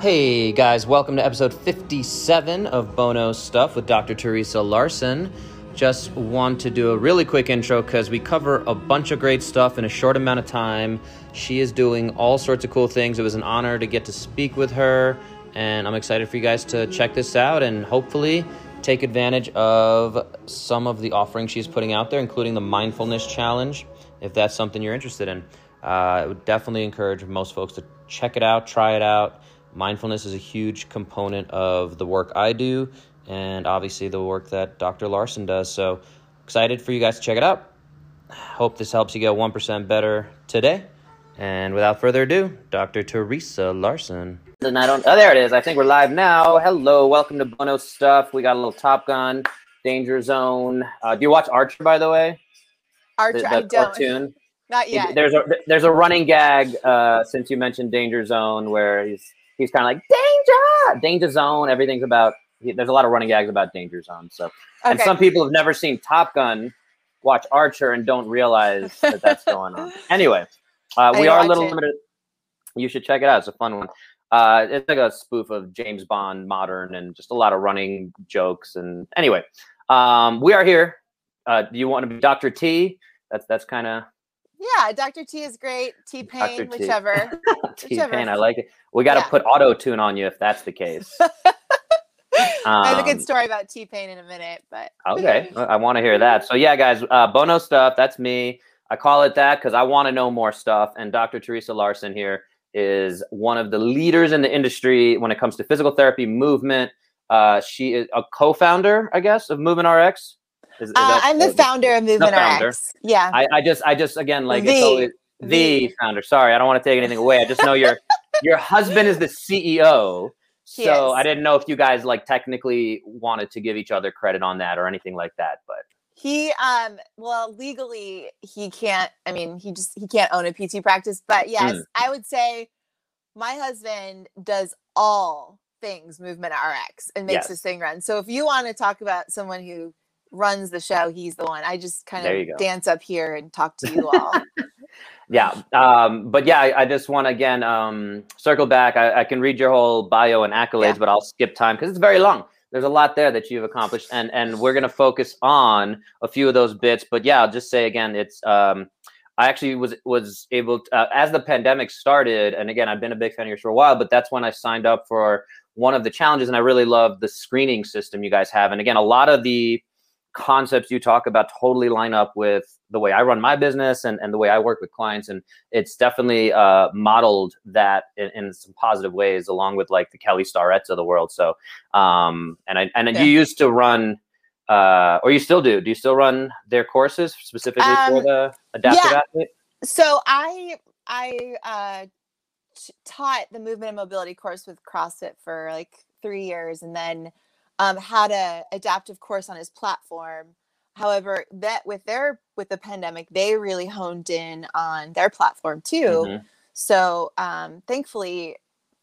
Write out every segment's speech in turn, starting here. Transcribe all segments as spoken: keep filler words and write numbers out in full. Hey guys, welcome to episode fifty-seven of Bono Stuff with Doctor Teresa Larson. Just want to do a really quick intro because we cover a bunch of great stuff in a short amount of time. She is doing all sorts of cool things. It was an honor to get to speak with her, and I'm excited for you guys to check this out and hopefully take advantage of some of the offerings she's putting out there, including the mindfulness challenge, if that's something you're interested in. Uh, I would definitely encourage most folks to check it out, try it out. Mindfulness is a huge component of the work I do and obviously the work that Doctor Larson does. So excited for you guys to check it out. Hope this helps you get one percent better today. And without further ado, Doctor Teresa Larson. And I don't, oh, there it is. I think we're live now. Hello. Welcome to Bono Stuff. We got a little Top Gun, Danger Zone. Uh, do you watch Archer, by the way? Archer, the, the I don't. Cartoon? Not yet. There's a, there's a running gag uh, since you mentioned Danger Zone where he's... He's kind of like, danger, danger zone. Everything's about, there's a lot of running gags about danger zone. So, okay. And some people have never seen Top Gun, watch Archer, and don't realize that that's going on. Anyway, uh, we are a little it. limited. You should check it out. It's a fun one. Uh, it's like a spoof of James Bond, modern, and just a lot of running jokes. And anyway, um, we are here. Uh, do you want to be Doctor T? That's, that's kind of. Yeah, Doctor T is great. T-Pain, whichever. T-Pain, I like it. We got to yeah. put auto-tune on you if that's the case. um, I have a good story about T-Pain in a minute, but. Okay, I want to hear that. So yeah, guys, uh, Bono Stuff, that's me. I call it that because I want to know more stuff. And Doctor Teresa Larson here is one of the leaders in the industry when it comes to physical therapy, movement. Uh, she is a co-founder, I guess, of Movement R X. Is, is uh, I'm the founder of Movement R X. Yeah. I, I just, I just, again, like the, it's always the, the founder. Sorry, I don't want to take anything away. I just know your your husband is the C E O. He so is. I didn't know if you guys like technically wanted to give each other credit on that or anything like that, but he, um, well, legally he can't. I mean, he just he can't own a P T practice. But yes, mm. I would say my husband does all things Movement R X and makes yes. this thing run. So if you want to talk about someone who runs the show, he's the one. I just kind of dance up here and talk to you all. yeah. Um, but yeah, I, I just want to, again, um, circle back. I, I can read your whole bio and accolades, yeah. but I'll skip time because it's very long. There's a lot there that you've accomplished, and, and we're going to focus on a few of those bits. But yeah, I'll just say again, it's, um, I actually was, was able to, uh, as the pandemic started, and again, I've been a big fan of yours for a while, but that's when I signed up for one of the challenges. And I really love the screening system you guys have. And again, a lot of the concepts you talk about totally line up with the way I run my business and, and the way I work with clients. And it's definitely uh, modeled that in, in some positive ways, along with like the Kelly Starrett of the world. So, um, and I, and yeah. you used to run, uh, or you still do, do you still run their courses specifically um, for the adaptive yeah. athlete? So I, I uh, t- taught the movement and mobility course with CrossFit for like three years. And then Um, had a adaptive course on his platform. However, that with their with the pandemic, they really honed in on their platform too. Mm-hmm. So um, thankfully,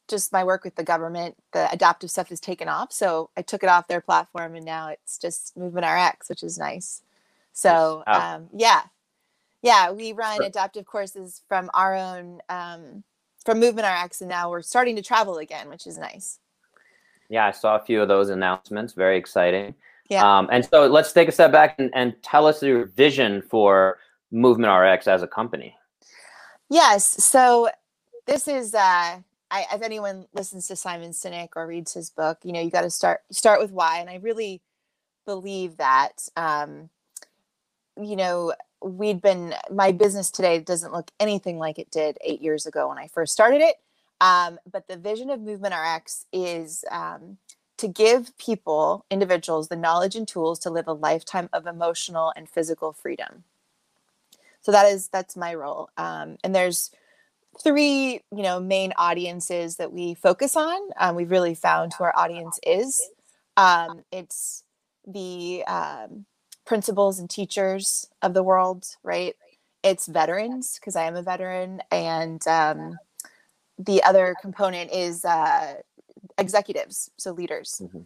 just my work with the government, the adaptive stuff is taken off. So I took it off their platform, and now it's just Movement R X, which is nice. So wow. um, yeah, yeah, we run sure. adaptive courses from our own um, from Movement R X, and now we're starting to travel again, which is nice. Yeah, I saw a few of those announcements. Very exciting. Yeah. Um, and so let's take a step back and, and tell us your vision for Movement R X as a company. Yes. So this is, uh, I, if anyone listens to Simon Sinek or reads his book, you know, you got to start start with why. And I really believe that, um, you know, we'd been, my business today doesn't look anything like it did eight years ago when I first started it. Um, but the vision of Movement R X is um, to give people, individuals, the knowledge and tools to live a lifetime of emotional and physical freedom. So that is, that's my role. Um, and there's three, you know, main audiences that we focus on. Um, we've really found who our audience is. Um, it's the um, principals and teachers of the world, right? It's veterans, because I am a veteran, and um, the other component is uh, executives, so leaders. Mm-hmm.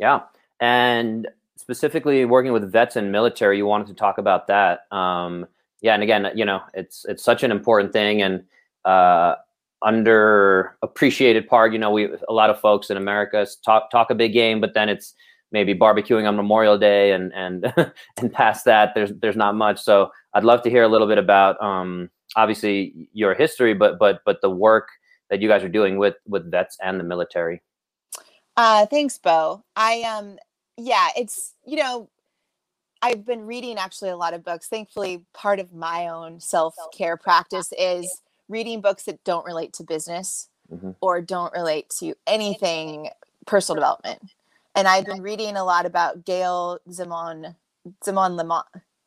Yeah, and specifically working with vets and military, you wanted to talk about that. Um, yeah, and again, you know, it's it's such an important thing, and uh, underappreciated part. You know, we a lot of folks in America talk talk a big game, but then it's maybe barbecuing on Memorial Day and and and past that, there's there's not much. So I'd love to hear a little bit about um, obviously your history, but but but the work that you guys are doing with with vets and the military. Uh, thanks, Bo. I um yeah, it's you know. I've been reading actually a lot of books. Thankfully, part of my own self-care practice is reading books that don't relate to business mm-hmm. or don't relate to anything personal development. And I've been reading a lot about Gayle Tzemach Lemmon.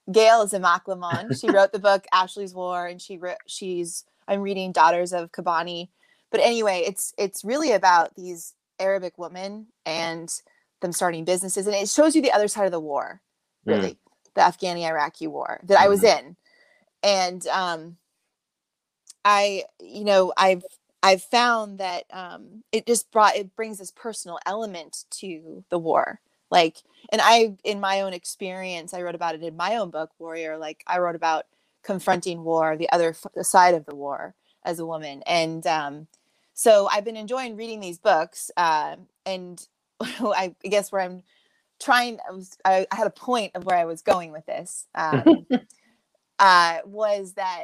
Gayle Tzemach Lemmon. She wrote the book Ashley's War, and she re- she's I'm reading Daughters of Kobani. But anyway, it's it's really about these Arabic women and them starting businesses, and it shows you the other side of the war. Really, mm. the Afghani-Iraqi war that mm-hmm. I was in, and um, I, you know, I've I've found that um, it just brought it brings this personal element to the war. Like, and I, in my own experience, I wrote about it in my own book, Warrior. Like, I wrote about confronting war, the other f- the side of the war, as a woman, and um, so I've been enjoying reading these books, uh, and I guess where I'm. Trying, I, was, I had a point of where I was going with this. Um, uh, was that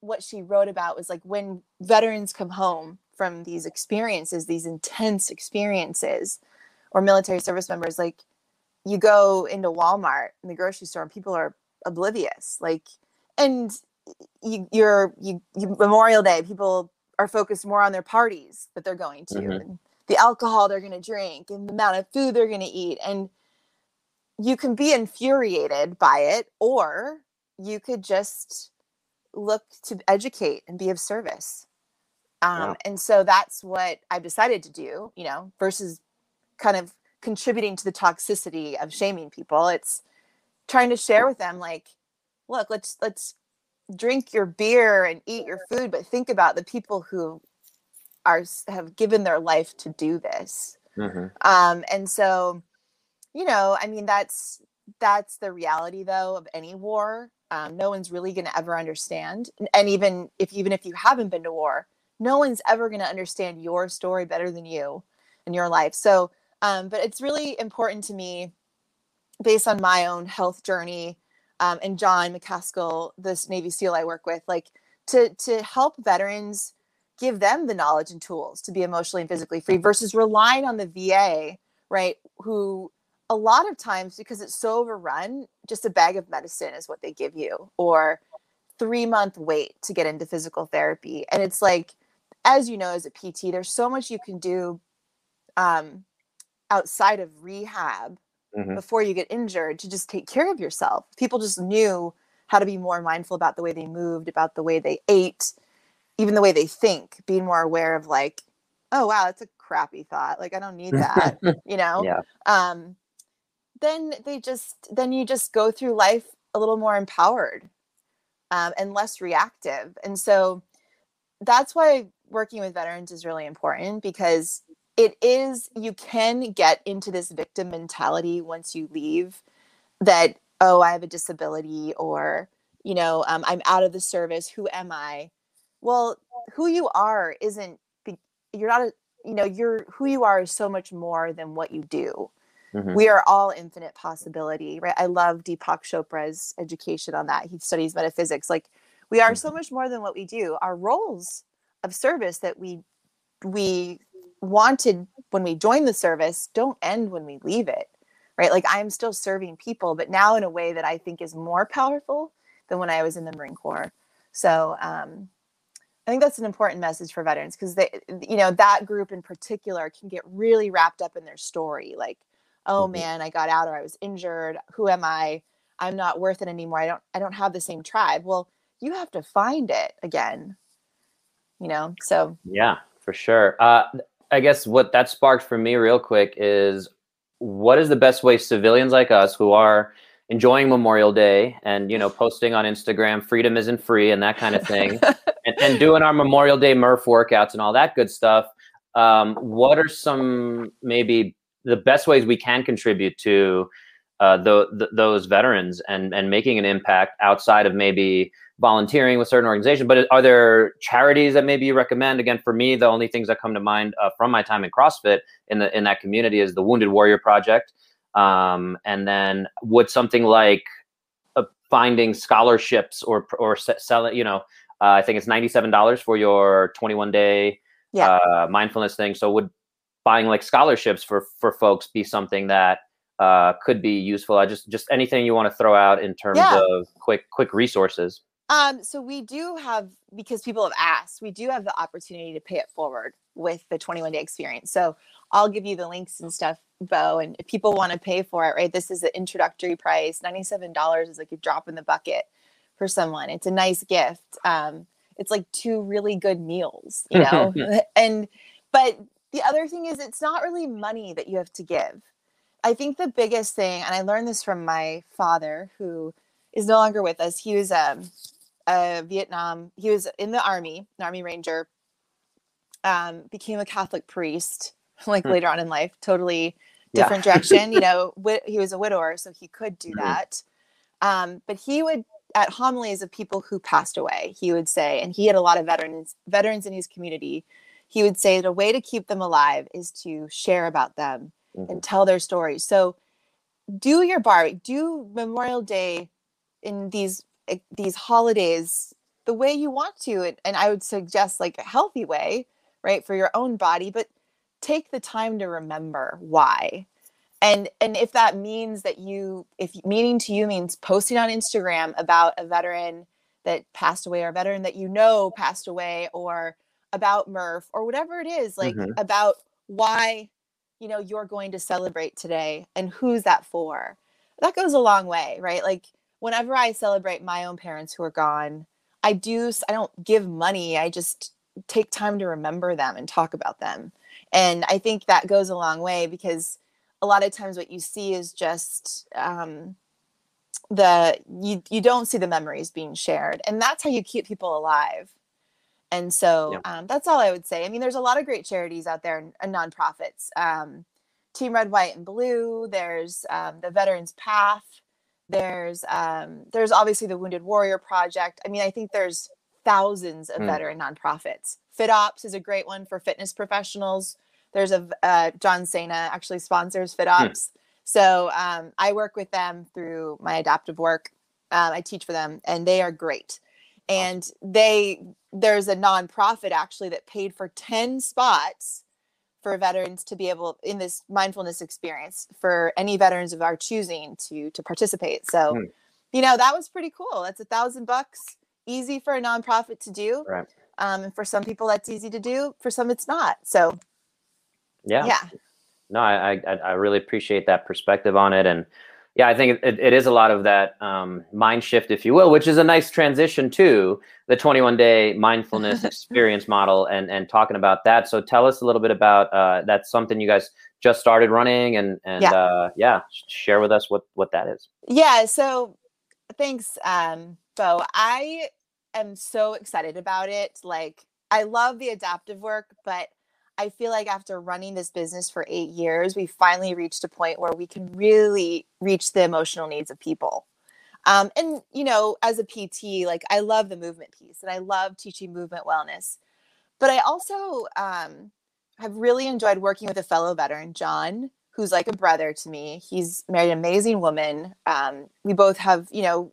what she wrote about was like when veterans come home from these experiences, these intense experiences, or military service members, like you go into Walmart in the grocery store and people are oblivious. Like, and you, you're you, you Memorial Day, people are focused more on their parties that they're going to, mm-hmm. and the alcohol they're going to drink, and the amount of food they're going to eat, and you can be infuriated by it, or you could just look to educate and be of service. Um, wow. And so that's what I've decided to do, you know, versus kind of contributing to the toxicity of shaming people. It's trying to share with them, like, look, let's, let's drink your beer and eat your food, but think about the people who are, have given their life to do this. Mm-hmm. Um, and so, you know, I mean, that's, that's the reality though of any war. Um, no one's really going to ever understand. And, and even if, even if you haven't been to war, no one's ever going to understand your story better than you and your life. So, um, but it's really important to me based on my own health journey, um, and John McCaskill, this Navy SEAL I work with, like to, to help veterans, give them the knowledge and tools to be emotionally and physically free versus relying on the V A, right? Who a lot of times, because it's so overrun, just a bag of medicine is what they give you, or three month wait to get into physical therapy. And it's like, as you know, as a P T, there's so much you can do um, outside of rehab mm-hmm. before you get injured to just take care of yourself. People just knew how to be more mindful about the way they moved, about the way they ate, even the way they think, being more aware of like, oh, wow, that's a crappy thought. Like, I don't need that, you know? Yeah. Um, then they just, then you just go through life a little more empowered um, and less reactive. And so that's why working with veterans is really important, because it is, you can get into this victim mentality once you leave that, oh, I have a disability, or, you know, um, I'm out of the service. Who am I? Well, who you are isn't, you're not, a, you know, you're, who you are is so much more than what you do. Mm-hmm. We are all infinite possibility, right? I love Deepak Chopra's education on that. He studies metaphysics. Like, we are so much more than what we do. Our roles of service that we, we wanted when we joined the service don't end when we leave it, right? Like, I'm still serving people, but now in a way that I think is more powerful than when I was in the Marine Corps. So, um, I think that's an important message for veterans, because they, you know, that group in particular can get really wrapped up in their story. Like, oh man, I got out, or I was injured. Who am I? I'm not worth it anymore. I don't, I don't have the same tribe. Well, you have to find it again, you know? So, yeah, for sure. Uh, I guess what that sparked for me real quick is, what is the best way civilians like us who are enjoying Memorial Day and, you know, posting on Instagram, freedom isn't free and that kind of thing, and, and doing our Memorial Day M R F workouts and all that good stuff. Um, what are some, maybe the best ways we can contribute to uh, the, the, those veterans and, and making an impact outside of maybe volunteering with certain organizations. But are there charities that maybe you recommend? Again, for me, the only things that come to mind uh, from my time in CrossFit in the in that community is the Wounded Warrior Project. Um, and then would something like uh, finding scholarships or or selling, you know, uh, I think it's ninety-seven dollars for your twenty-one day yeah. uh, mindfulness thing. So would buying like scholarships for for folks be something that uh, could be useful? I just just anything you want to throw out in terms yeah. of quick quick resources. Um, so we do have, because people have asked, we do have the opportunity to pay it forward with the twenty-one day experience. So I'll give you the links and stuff, Bo, and if people want to pay for it, right, this is the introductory price. ninety-seven dollars is like a drop in the bucket for someone. It's a nice gift. Um, it's like two really good meals, you know, and, but the other thing is it's not really money that you have to give. I think the biggest thing, and I learned this from my father, who is no longer with us. He was, um, Uh, Vietnam. He was in the army, an army ranger, um, became a Catholic priest, like later on in life, totally different yeah. direction. You know, wh- he was a widower, so he could do that. Um, but he would, at homilies of people who passed away, he would say, and he had a lot of veterans, veterans in his community, he would say that a way to keep them alive is to share about them mm-hmm. and tell their stories. So do your bar, do Memorial Day in these these holidays the way you want to. And, and I would suggest like a healthy way, right, for your own body, but take the time to remember why. And, and if that means that you, if meaning to you means posting on Instagram about a veteran that passed away or a veteran that, you know, passed away, or about Murph or whatever it is, like mm-hmm. about why, you know, you're going to celebrate today and who's that for. That goes a long way, right? Like, whenever I celebrate my own parents who are gone, I do, I don't give money. I just take time to remember them and talk about them. And I think that goes a long way, because a lot of times what you see is just um, the, you, you don't see the memories being shared, and that's how you keep people alive. And so yeah. um, that's all I would say. I mean, there's a lot of great charities out there and, and nonprofits, um, Team Red, White, and Blue. There's um, the Veterans Path. There's um, there's obviously the Wounded Warrior Project. I mean, I think there's thousands of mm. veteran nonprofits. FitOps is a great one for fitness professionals. There's a uh, John Cena actually sponsors FitOps. Mm. So um, I work with them through my adaptive work. Um, I teach for them, and they are great. And they there's a nonprofit actually that paid for ten spots for veterans to be able in this mindfulness experience for any veterans of our choosing to, to participate. So, mm. you know, that was pretty cool. That's a thousand bucks easy for a nonprofit to do. Right. Um, and for some people that's easy to do, for some it's not. So. Yeah. Yeah. No, I, I, I really appreciate that perspective on it. And yeah, I think it, it is a lot of that um, mind shift, if you will, which is a nice transition to the twenty-one day mindfulness experience model and, and talking about that. So tell us a little bit about uh, that's something you guys just started running and, and yeah. Uh, yeah, share with us what, what that is. Yeah. So thanks, um, Bo. I am so excited about it. Like, I love the adaptive work, but I feel like after running this business for eight years, we finally reached a point where we can really reach the emotional needs of people. Um, and, you know, as a P T, like, I love the movement piece and I love teaching movement wellness, but I also um, have really enjoyed working with a fellow veteran, John, who's like a brother to me. He's married an amazing woman. Um, we both have, you know,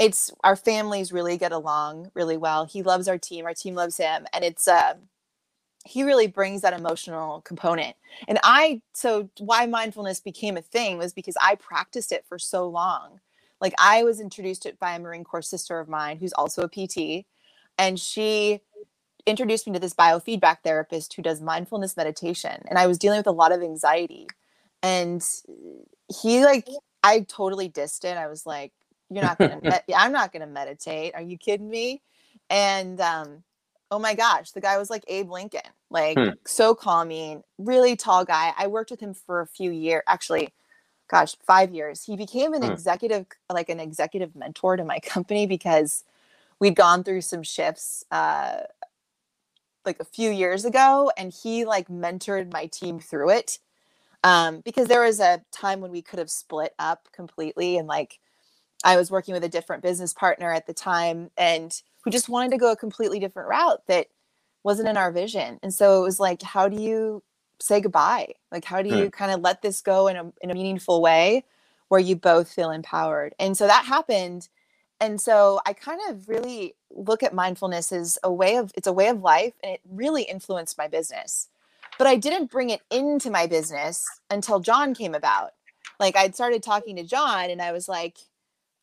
it's our families really get along really well. He loves our team. Our team loves him. And it's, uh, he really brings that emotional component. And I, so why mindfulness became a thing was because I practiced it for so long. Like, I was introduced to it by a Marine Corps sister of mine, who's also a P T. And she introduced me to this biofeedback therapist who does mindfulness meditation. And I was dealing with a lot of anxiety, and he like, I totally dissed it. I was like, you're not going to, me- I'm not going to meditate. Are you kidding me? And, um, oh my gosh, the guy was like Abe Lincoln, like hmm. so calming, really tall guy. I worked with him for a few years, actually, gosh, five years. He became an hmm. executive, like an executive mentor to my company, because we'd gone through some shifts uh, like a few years ago, and he like mentored my team through it. Um, because there was a time when we could have split up completely. And like, I was working with a different business partner at the time and who just wanted to go a completely different route that wasn't in our vision. And so it was like, how do you say goodbye? Like, how do you right. kind of let this go in a, in a meaningful way where you both feel empowered? And so that happened. And so I kind of really look at mindfulness as a way of, it's a way of life, and it really influenced my business. But I didn't bring it into my business until John came about. Like, I'd started talking to John and I was like,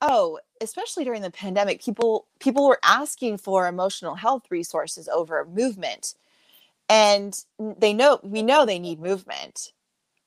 oh, especially during the pandemic, people, people were asking for emotional health resources over movement. And they know, we know they need movement,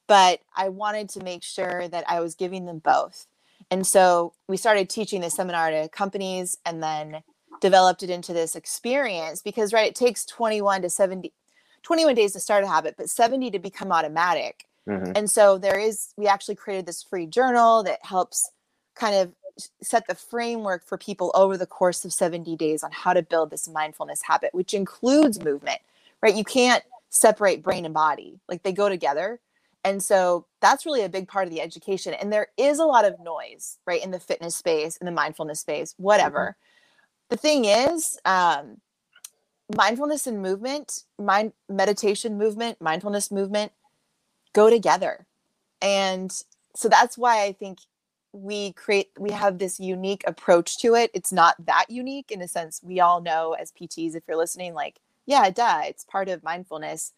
but I wanted to make sure that I was giving them both. And so we started teaching this seminar to companies and then developed it into this experience because, right, it takes twenty-one to seventy twenty-one days to start a habit, but seventy to become automatic. Mm-hmm. And so there is, we actually created this free journal that helps kind of set the framework for people over the course of seventy days on how to build this mindfulness habit, which includes movement, right? You can't separate brain and body, like they go together. And so that's really a big part of the education. And there is a lot of noise, right? In the fitness space, in the mindfulness space, whatever. Mm-hmm. The thing is, um, mindfulness and movement, mind meditation, movement, mindfulness, movement go together. And so that's why I think we create, we have this unique approach to it. It's not that unique in a sense. We all know as P Ts, if you're listening, like, yeah, duh, it's part of mindfulness,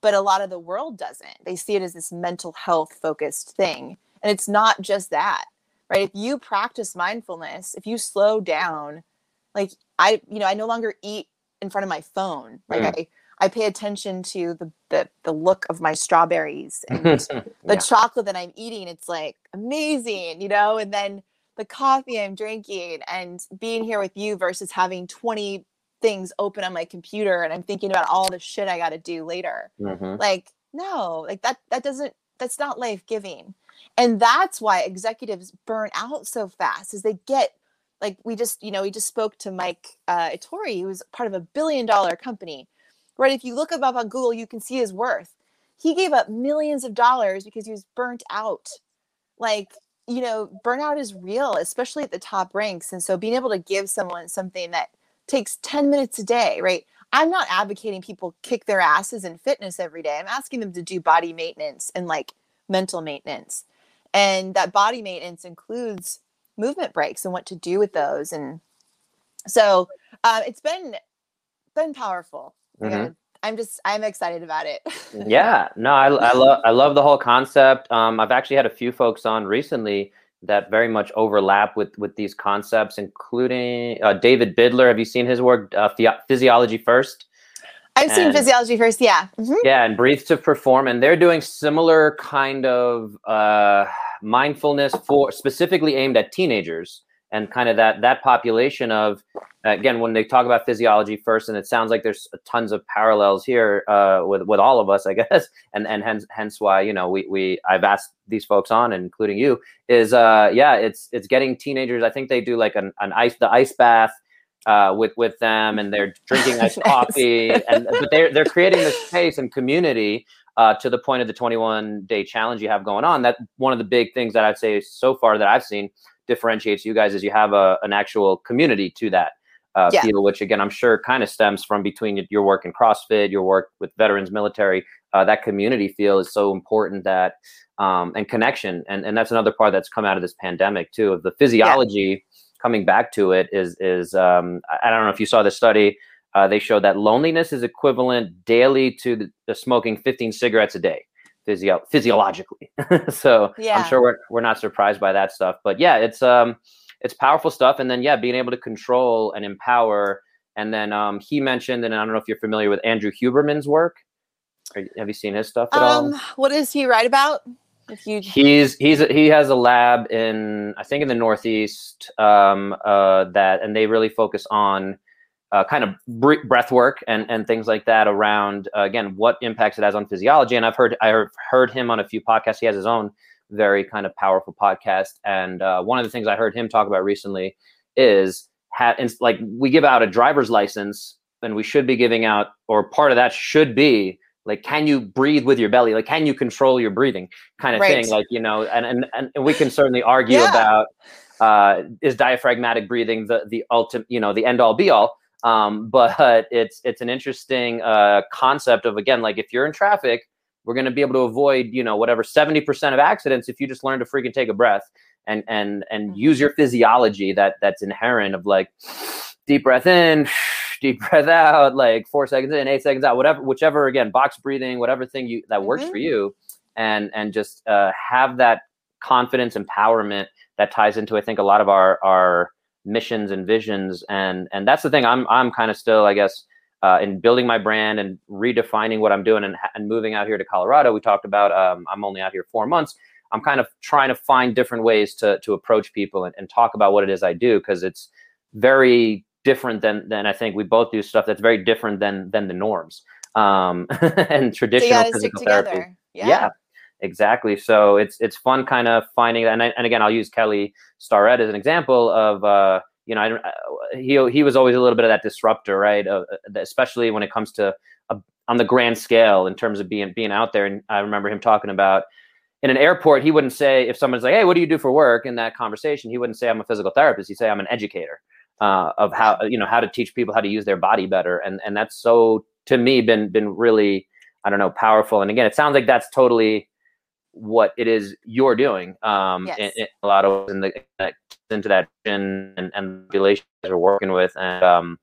but a lot of the world doesn't. They see it as this mental health focused thing. And it's not just that, right? If you practice mindfulness, if you slow down, like I, you know, I no longer eat in front of my phone. Like mm. I, I pay attention to the, the, the look of my strawberries and yeah. the chocolate that I'm eating. It's like amazing, you know, and then the coffee I'm drinking and being here with you versus having twenty things open on my computer. And I'm thinking about all the shit I got to do later. Mm-hmm. Like, no, like that, that doesn't, that's not life giving. And that's why executives burn out so fast is they get, like we just, you know, we just spoke to Mike uh, Ettore, who was part of a billion dollar company, right? If you look him up on Google, you can see his worth. He gave up millions of dollars because he was burnt out. Like, you know, burnout is real, especially at the top ranks. And so being able to give someone something that takes ten minutes a day, right? I'm not advocating people kick their asses in fitness every day. I'm asking them to do body maintenance and like mental maintenance. And that body maintenance includes movement breaks and what to do with those. And so uh, it's been, been powerful. Mm-hmm. You know, I'm just, I'm excited about it. Yeah, no, I, I love, I love the whole concept. Um, I've actually had a few folks on recently that very much overlap with, with these concepts, including uh, David Bidler. Have you seen his work, uh, Physiology First? I've and, seen Physiology First. Yeah. Mm-hmm. Yeah. And Breathe to Perform. And they're doing similar kind of, uh, mindfulness for specifically aimed at teenagers and kind of that that population of, again, when they talk about Physiology First, and it sounds like there's tons of parallels here uh, with with all of us, I guess, and and hence hence why, you know, we we I've asked these folks on, including you, is uh yeah, it's it's getting teenagers. I think they do like an an ice the ice bath uh, with with them, and they're drinking iced coffee, and but they're they're creating this space and community. Uh, to the point of the twenty-one day challenge you have going on, that one of the big things that I'd say so far that I've seen differentiates you guys is you have a, an actual community to that uh, yeah. field, which again, I'm sure kind of stems from between your work in CrossFit, your work with veterans, military, uh, that community feel is so important that, um, and connection. And, and that's another part that's come out of this pandemic too, of the physiology yeah. coming back to it is, is um, I don't know if you saw the study. Uh, they showed that loneliness is equivalent daily to the, the smoking fifteen cigarettes a day, physio- physiologically. So yeah. I'm sure we're we're not surprised by that stuff. But yeah, it's um, it's powerful stuff. And then yeah, being able to control and empower. And then um, he mentioned, and I don't know if you're familiar with Andrew Huberman's work. Are, have you seen his stuff at um, all? What does he write about? If you he's he's he has a lab in I think in the Northeast um, uh, that, and they really focus on. Uh, kind of breath work and, and things like that around, uh, again, what impacts it has on physiology. And I've heard I heard him on a few podcasts. He has his own very kind of powerful podcast. And uh, one of the things I heard him talk about recently is, hat, like we give out a driver's license and we should be giving out, or part of that should be Like, can you breathe with your belly? Like, can you control your breathing kind of right. thing? Like, you know, and, and, and we can certainly argue yeah. about uh, is diaphragmatic breathing the, the ultimate, you know, the end all be all. Um, but it's, it's an interesting uh, concept of, again, like if you're in traffic, we're going to be able to avoid, you know, whatever seventy percent of accidents if you just learn to freaking take a breath and, and, and mm-hmm. use your physiology that that's inherent of like deep breath in, deep breath out, like four seconds in, eight seconds out, whatever, whichever, again, box breathing, whatever thing you that mm-hmm. works for you, and and just uh, have that confidence, empowerment that ties into, I think, a lot of our our missions and visions, and and that's the thing. I'm I'm kind of still, I guess, uh, in building my brand and redefining what I'm doing, and and moving out here to Colorado. We talked about um, I'm only out here four months. I'm kind of trying to find different ways to to approach people and, and talk about what it is I do, because it's very different than, than I think we both do stuff that's very different than, than the norms um, and traditional so physical therapy. Yeah. yeah, exactly. So it's, it's fun kind of finding that. And, I, and again, I'll use Kelly Starrett as an example of, uh, you know, I, he, he was always a little bit of that disruptor, right? Uh, especially when it comes to uh, on the grand scale in terms of being, being out there. And I remember him talking about, in an airport, he wouldn't say, if someone's like, hey, what do you do for work? In that conversation, he wouldn't say I'm a physical therapist. He'd say I'm an educator. Uh, of how, you know, how to teach people how to use their body better. And and that's, so to me, been been really, I don't know, powerful. And again, it sounds like that's totally what it is you're doing. Um, yes. in, in a lot of in the, uh, into that and and population that we're working with. And um,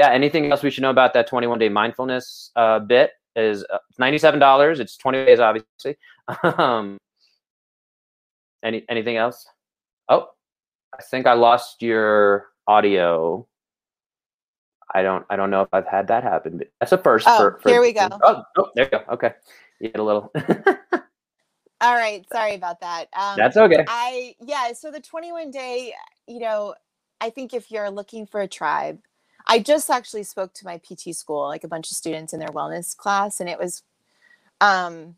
yeah, anything else we should know about that twenty-one day mindfulness uh, bit is uh, ninety-seven dollars. It's twenty days, obviously. um, any anything else? Oh, I think I lost your audio. I don't, I don't know if I've had that happen, but that's a first. Oh, for, for, here we go. Oh, oh, there you go. Okay. You get a little. All right. Sorry about that. Um, that's okay. I, yeah. So the twenty-one day, you know, I think if you're looking for a tribe, I just actually spoke to my P T school, like a bunch of students in their wellness class. And it was um,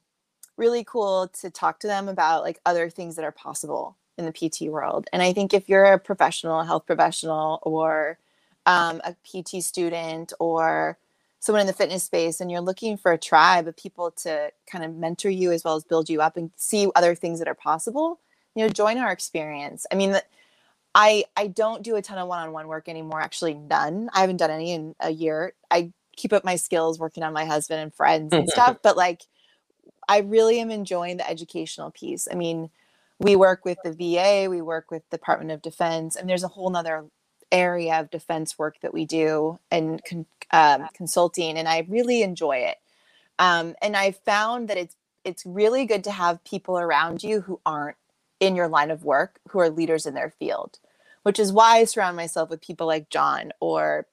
really cool to talk to them about like other things that are possible in the P T world. And I think if you're a professional, a health professional, or um, a P T student, or someone in the fitness space, and you're looking for a tribe of people to kind of mentor you as well as build you up and see other things that are possible, you know, join our experience. I mean, I I don't do a ton of one-on-one work anymore. Actually, none. I haven't done any in a year. I keep up my skills working on my husband and friends and stuff, but like, I really am enjoying the educational piece. I mean, we work with the V A, we work with Department of Defense, and there's a whole nother area of defense work that we do and con- um, consulting, and I really enjoy it. Um, and I found that it's it's really good to have people around you who aren't in your line of work, who are leaders in their field, which is why I surround myself with people like John, or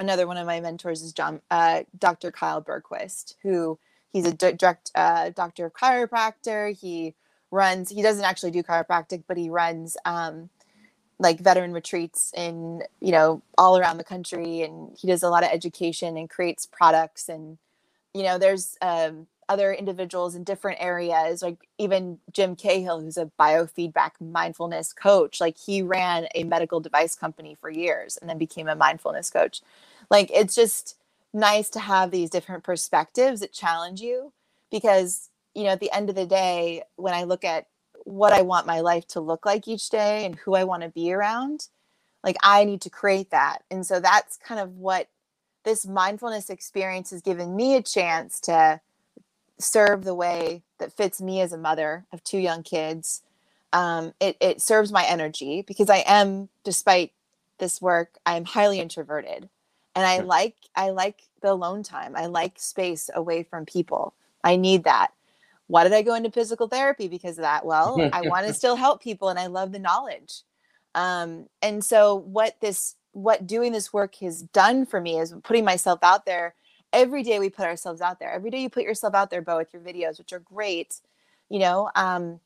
another one of my mentors is John, uh, Doctor Kyle Burquist, who he's a direct uh, doctor of chiropractor. He runs, he doesn't actually do chiropractic, but he runs um, like veteran retreats in, you know, all around the country. And he does a lot of education and creates products. And, you know, there's um, other individuals in different areas, like even Jim Cahill, who's a biofeedback mindfulness coach. Like he ran a medical device company for years and then became a mindfulness coach. Like, it's just nice to have these different perspectives that challenge you, because you know, at the end of the day, when I look at what I want my life to look like each day and who I want to be around, like I need to create that. And so that's kind of what this mindfulness experience has given me, a chance to serve the way that fits me as a mother of two young kids. Um, it, it serves my energy, because I am, despite this work, I'm highly introverted. And I like, I like the alone time. I like space away from people. I need that. Why did I go into physical therapy? Because of that. Well, I want to still help people, and I love the knowledge. Um, and so what this, what doing this work has done for me is putting myself out there. Every day we put ourselves out there. Every day you put yourself out there, Bo, with your videos, which are great. You know, um,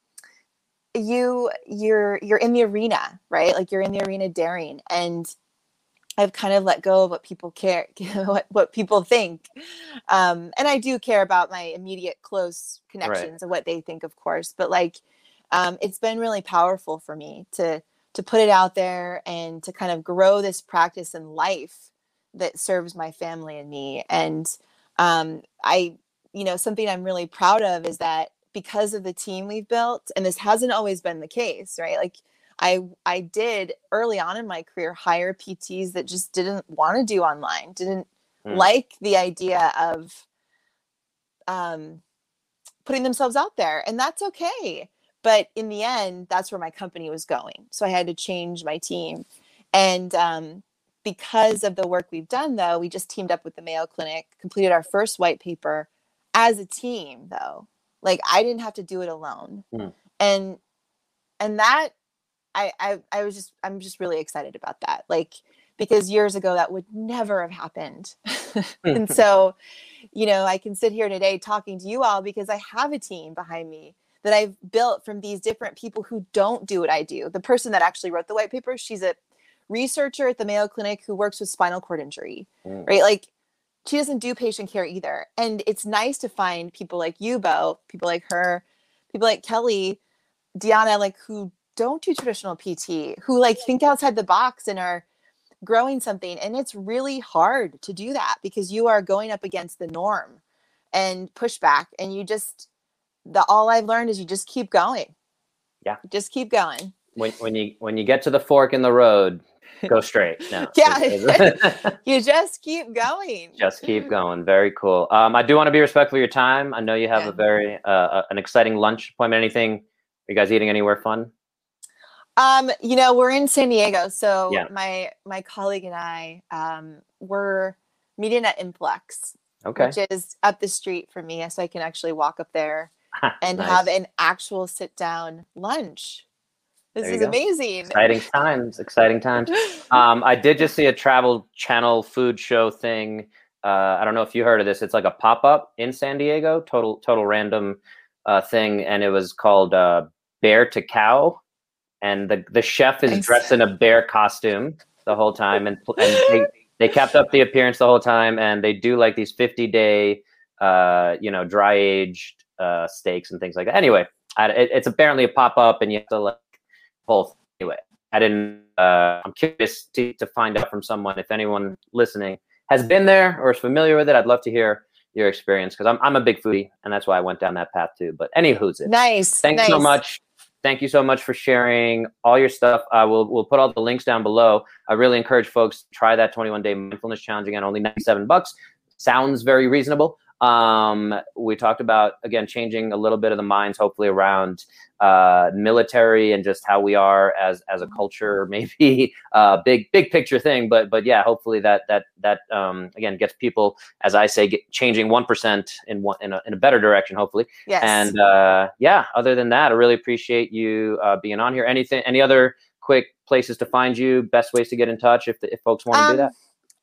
you, you're, you're in the arena, right? Like you're in the arena daring. And I've kind of let go of what people care, what, what people think. Um, and I do care about my immediate close connections right. and what they think, of course, but like, um, it's been really powerful for me to, to put it out there and to kind of grow this practice in life that serves my family and me. And, um, I, you know, something I'm really proud of is that because of the team we've built, and this hasn't always been the case, right? Like I, I did early on in my career, hire P Ts that just didn't want to do online, didn't mm. like the idea of, um, putting themselves out there, and that's okay. But in the end, that's where my company was going. So I had to change my team. And, um, because of the work we've done, though, we just teamed up with the Mayo Clinic, completed our first white paper as a team, though. Like, I didn't have to do it alone. Mm. And, and that, I, I, I was just, I'm just really excited about that. Like, because years ago that would never have happened. And so, you know, I can sit here today talking to you all because I have a team behind me that I've built from these different people who don't do what I do. The person that actually wrote the white paper, she's a researcher at the Mayo Clinic who works with spinal cord injury, mm. right? Like, she doesn't do patient care either. And it's nice to find people like you, Bo, people like her, people like Kelly, Deanna, like, who don't do traditional P T, who like think outside the box and are growing something. And it's really hard to do that because you are going up against the norm and pushback. And you just, the, all I've learned is you just keep going. Yeah. Just keep going. When, when you, when you get to the fork in the road, go straight. No, yeah. You just keep going. Just keep going. Very cool. Um, I do want to be respectful of your time. I know you have yeah. a very, uh, an exciting lunch appointment. Anything, are you guys eating anywhere fun? Um, you know, we're in San Diego. So yeah. my, my colleague and I, um, we're meeting at Inflex, okay. which is up the street from me. So I can actually walk up there and nice. Have an actual sit down lunch. This is go. Amazing. Exciting times. Exciting times. Um, I did just see a Travel Channel food show thing. Uh, I don't know if you heard of this. It's like a pop-up in San Diego, total, total random uh, thing. And it was called uh, Bear to Cow. And the, the chef is nice. Dressed in a bear costume the whole time. And, and they, they kept up the appearance the whole time. And they do like these fifty day, uh, you know, dry aged uh, steaks and things like that. Anyway, I, it, it's apparently a pop-up and you have to like, both. Anyway, I didn't, uh, I'm curious to, to find out from someone if anyone listening has been there or is familiar with it. I'd love to hear your experience because I'm, I'm a big foodie and that's why I went down that path too. But anywho's it. Nice. Thanks nice. So much. Thank you so much for sharing all your stuff. I will, we'll put all the links down below. I really encourage folks to try that twenty-one day mindfulness challenge again, only ninety-seven bucks. Sounds very reasonable. Um, we talked about, again, changing a little bit of the minds, hopefully around, uh, military and just how we are as, as a culture, maybe a big, big picture thing, but, but yeah, hopefully that, that, that, um, again, gets people, as I say, get, changing one percent in one, in a, in a better direction, hopefully. Yes. And, uh, yeah, other than that, I really appreciate you, uh, being on here. Anything, any other quick places to find you, best ways to get in touch if, the, if folks want to um, do that?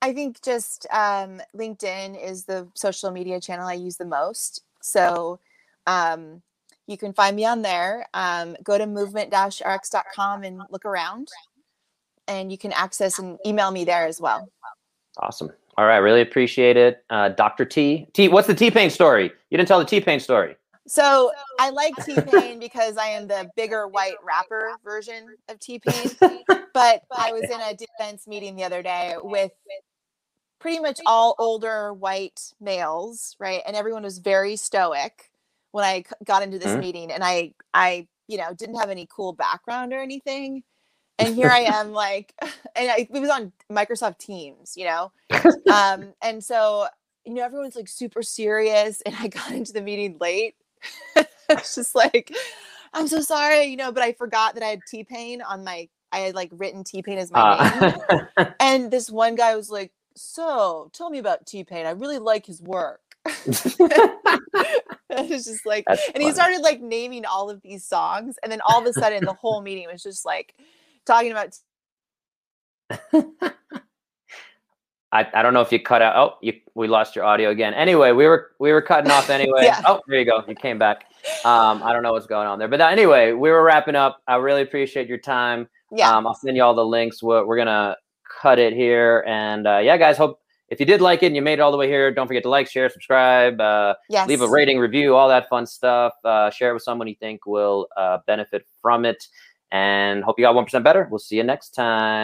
I think just um, LinkedIn is the social media channel I use the most. So um, you can find me on there. Um, go to movement dash r x dot com and look around. And you can access and email me there as well. Awesome. All right. Really appreciate it. Uh, Doctor T. T. What's the T-Pain story? You didn't tell the T-Pain story. So I like T-Pain because I am the bigger white rapper version of T-Pain. But I was in a defense meeting the other day with pretty much all older white males, right? And everyone was very stoic when I got into this mm-hmm. meeting, and I, I, you know, didn't have any cool background or anything. And here I am, like, and I, it was on Microsoft Teams, you know? Um, and so, you know, everyone's like super serious, and I got into the meeting late. It's just like, I'm so sorry, you know, but I forgot that I had T-Pain on my, I had like written T-Pain as my uh. name. And this one guy was like, so tell me about T-Pain. I really like his work. It was just like, that's and funny. He started like naming all of these songs. And then all of a sudden the whole meeting was just like talking about. I, I don't know if you cut out. Oh, you, we lost your audio again. Anyway, we were, we were cutting off anyway. Yeah. Oh, there you go. You came back. Um, I don't know what's going on there, but anyway, we were wrapping up. I really appreciate your time. Yeah. Um, I'll send you all the links. We're, we're going to cut it here. And, uh, yeah, guys, hope if you did like it and you made it all the way here, don't forget to like, share, subscribe, uh, yes. leave a rating, review, all that fun stuff. Uh, share it with someone you think will, uh, benefit from it, and hope you got one percent better. We'll see you next time.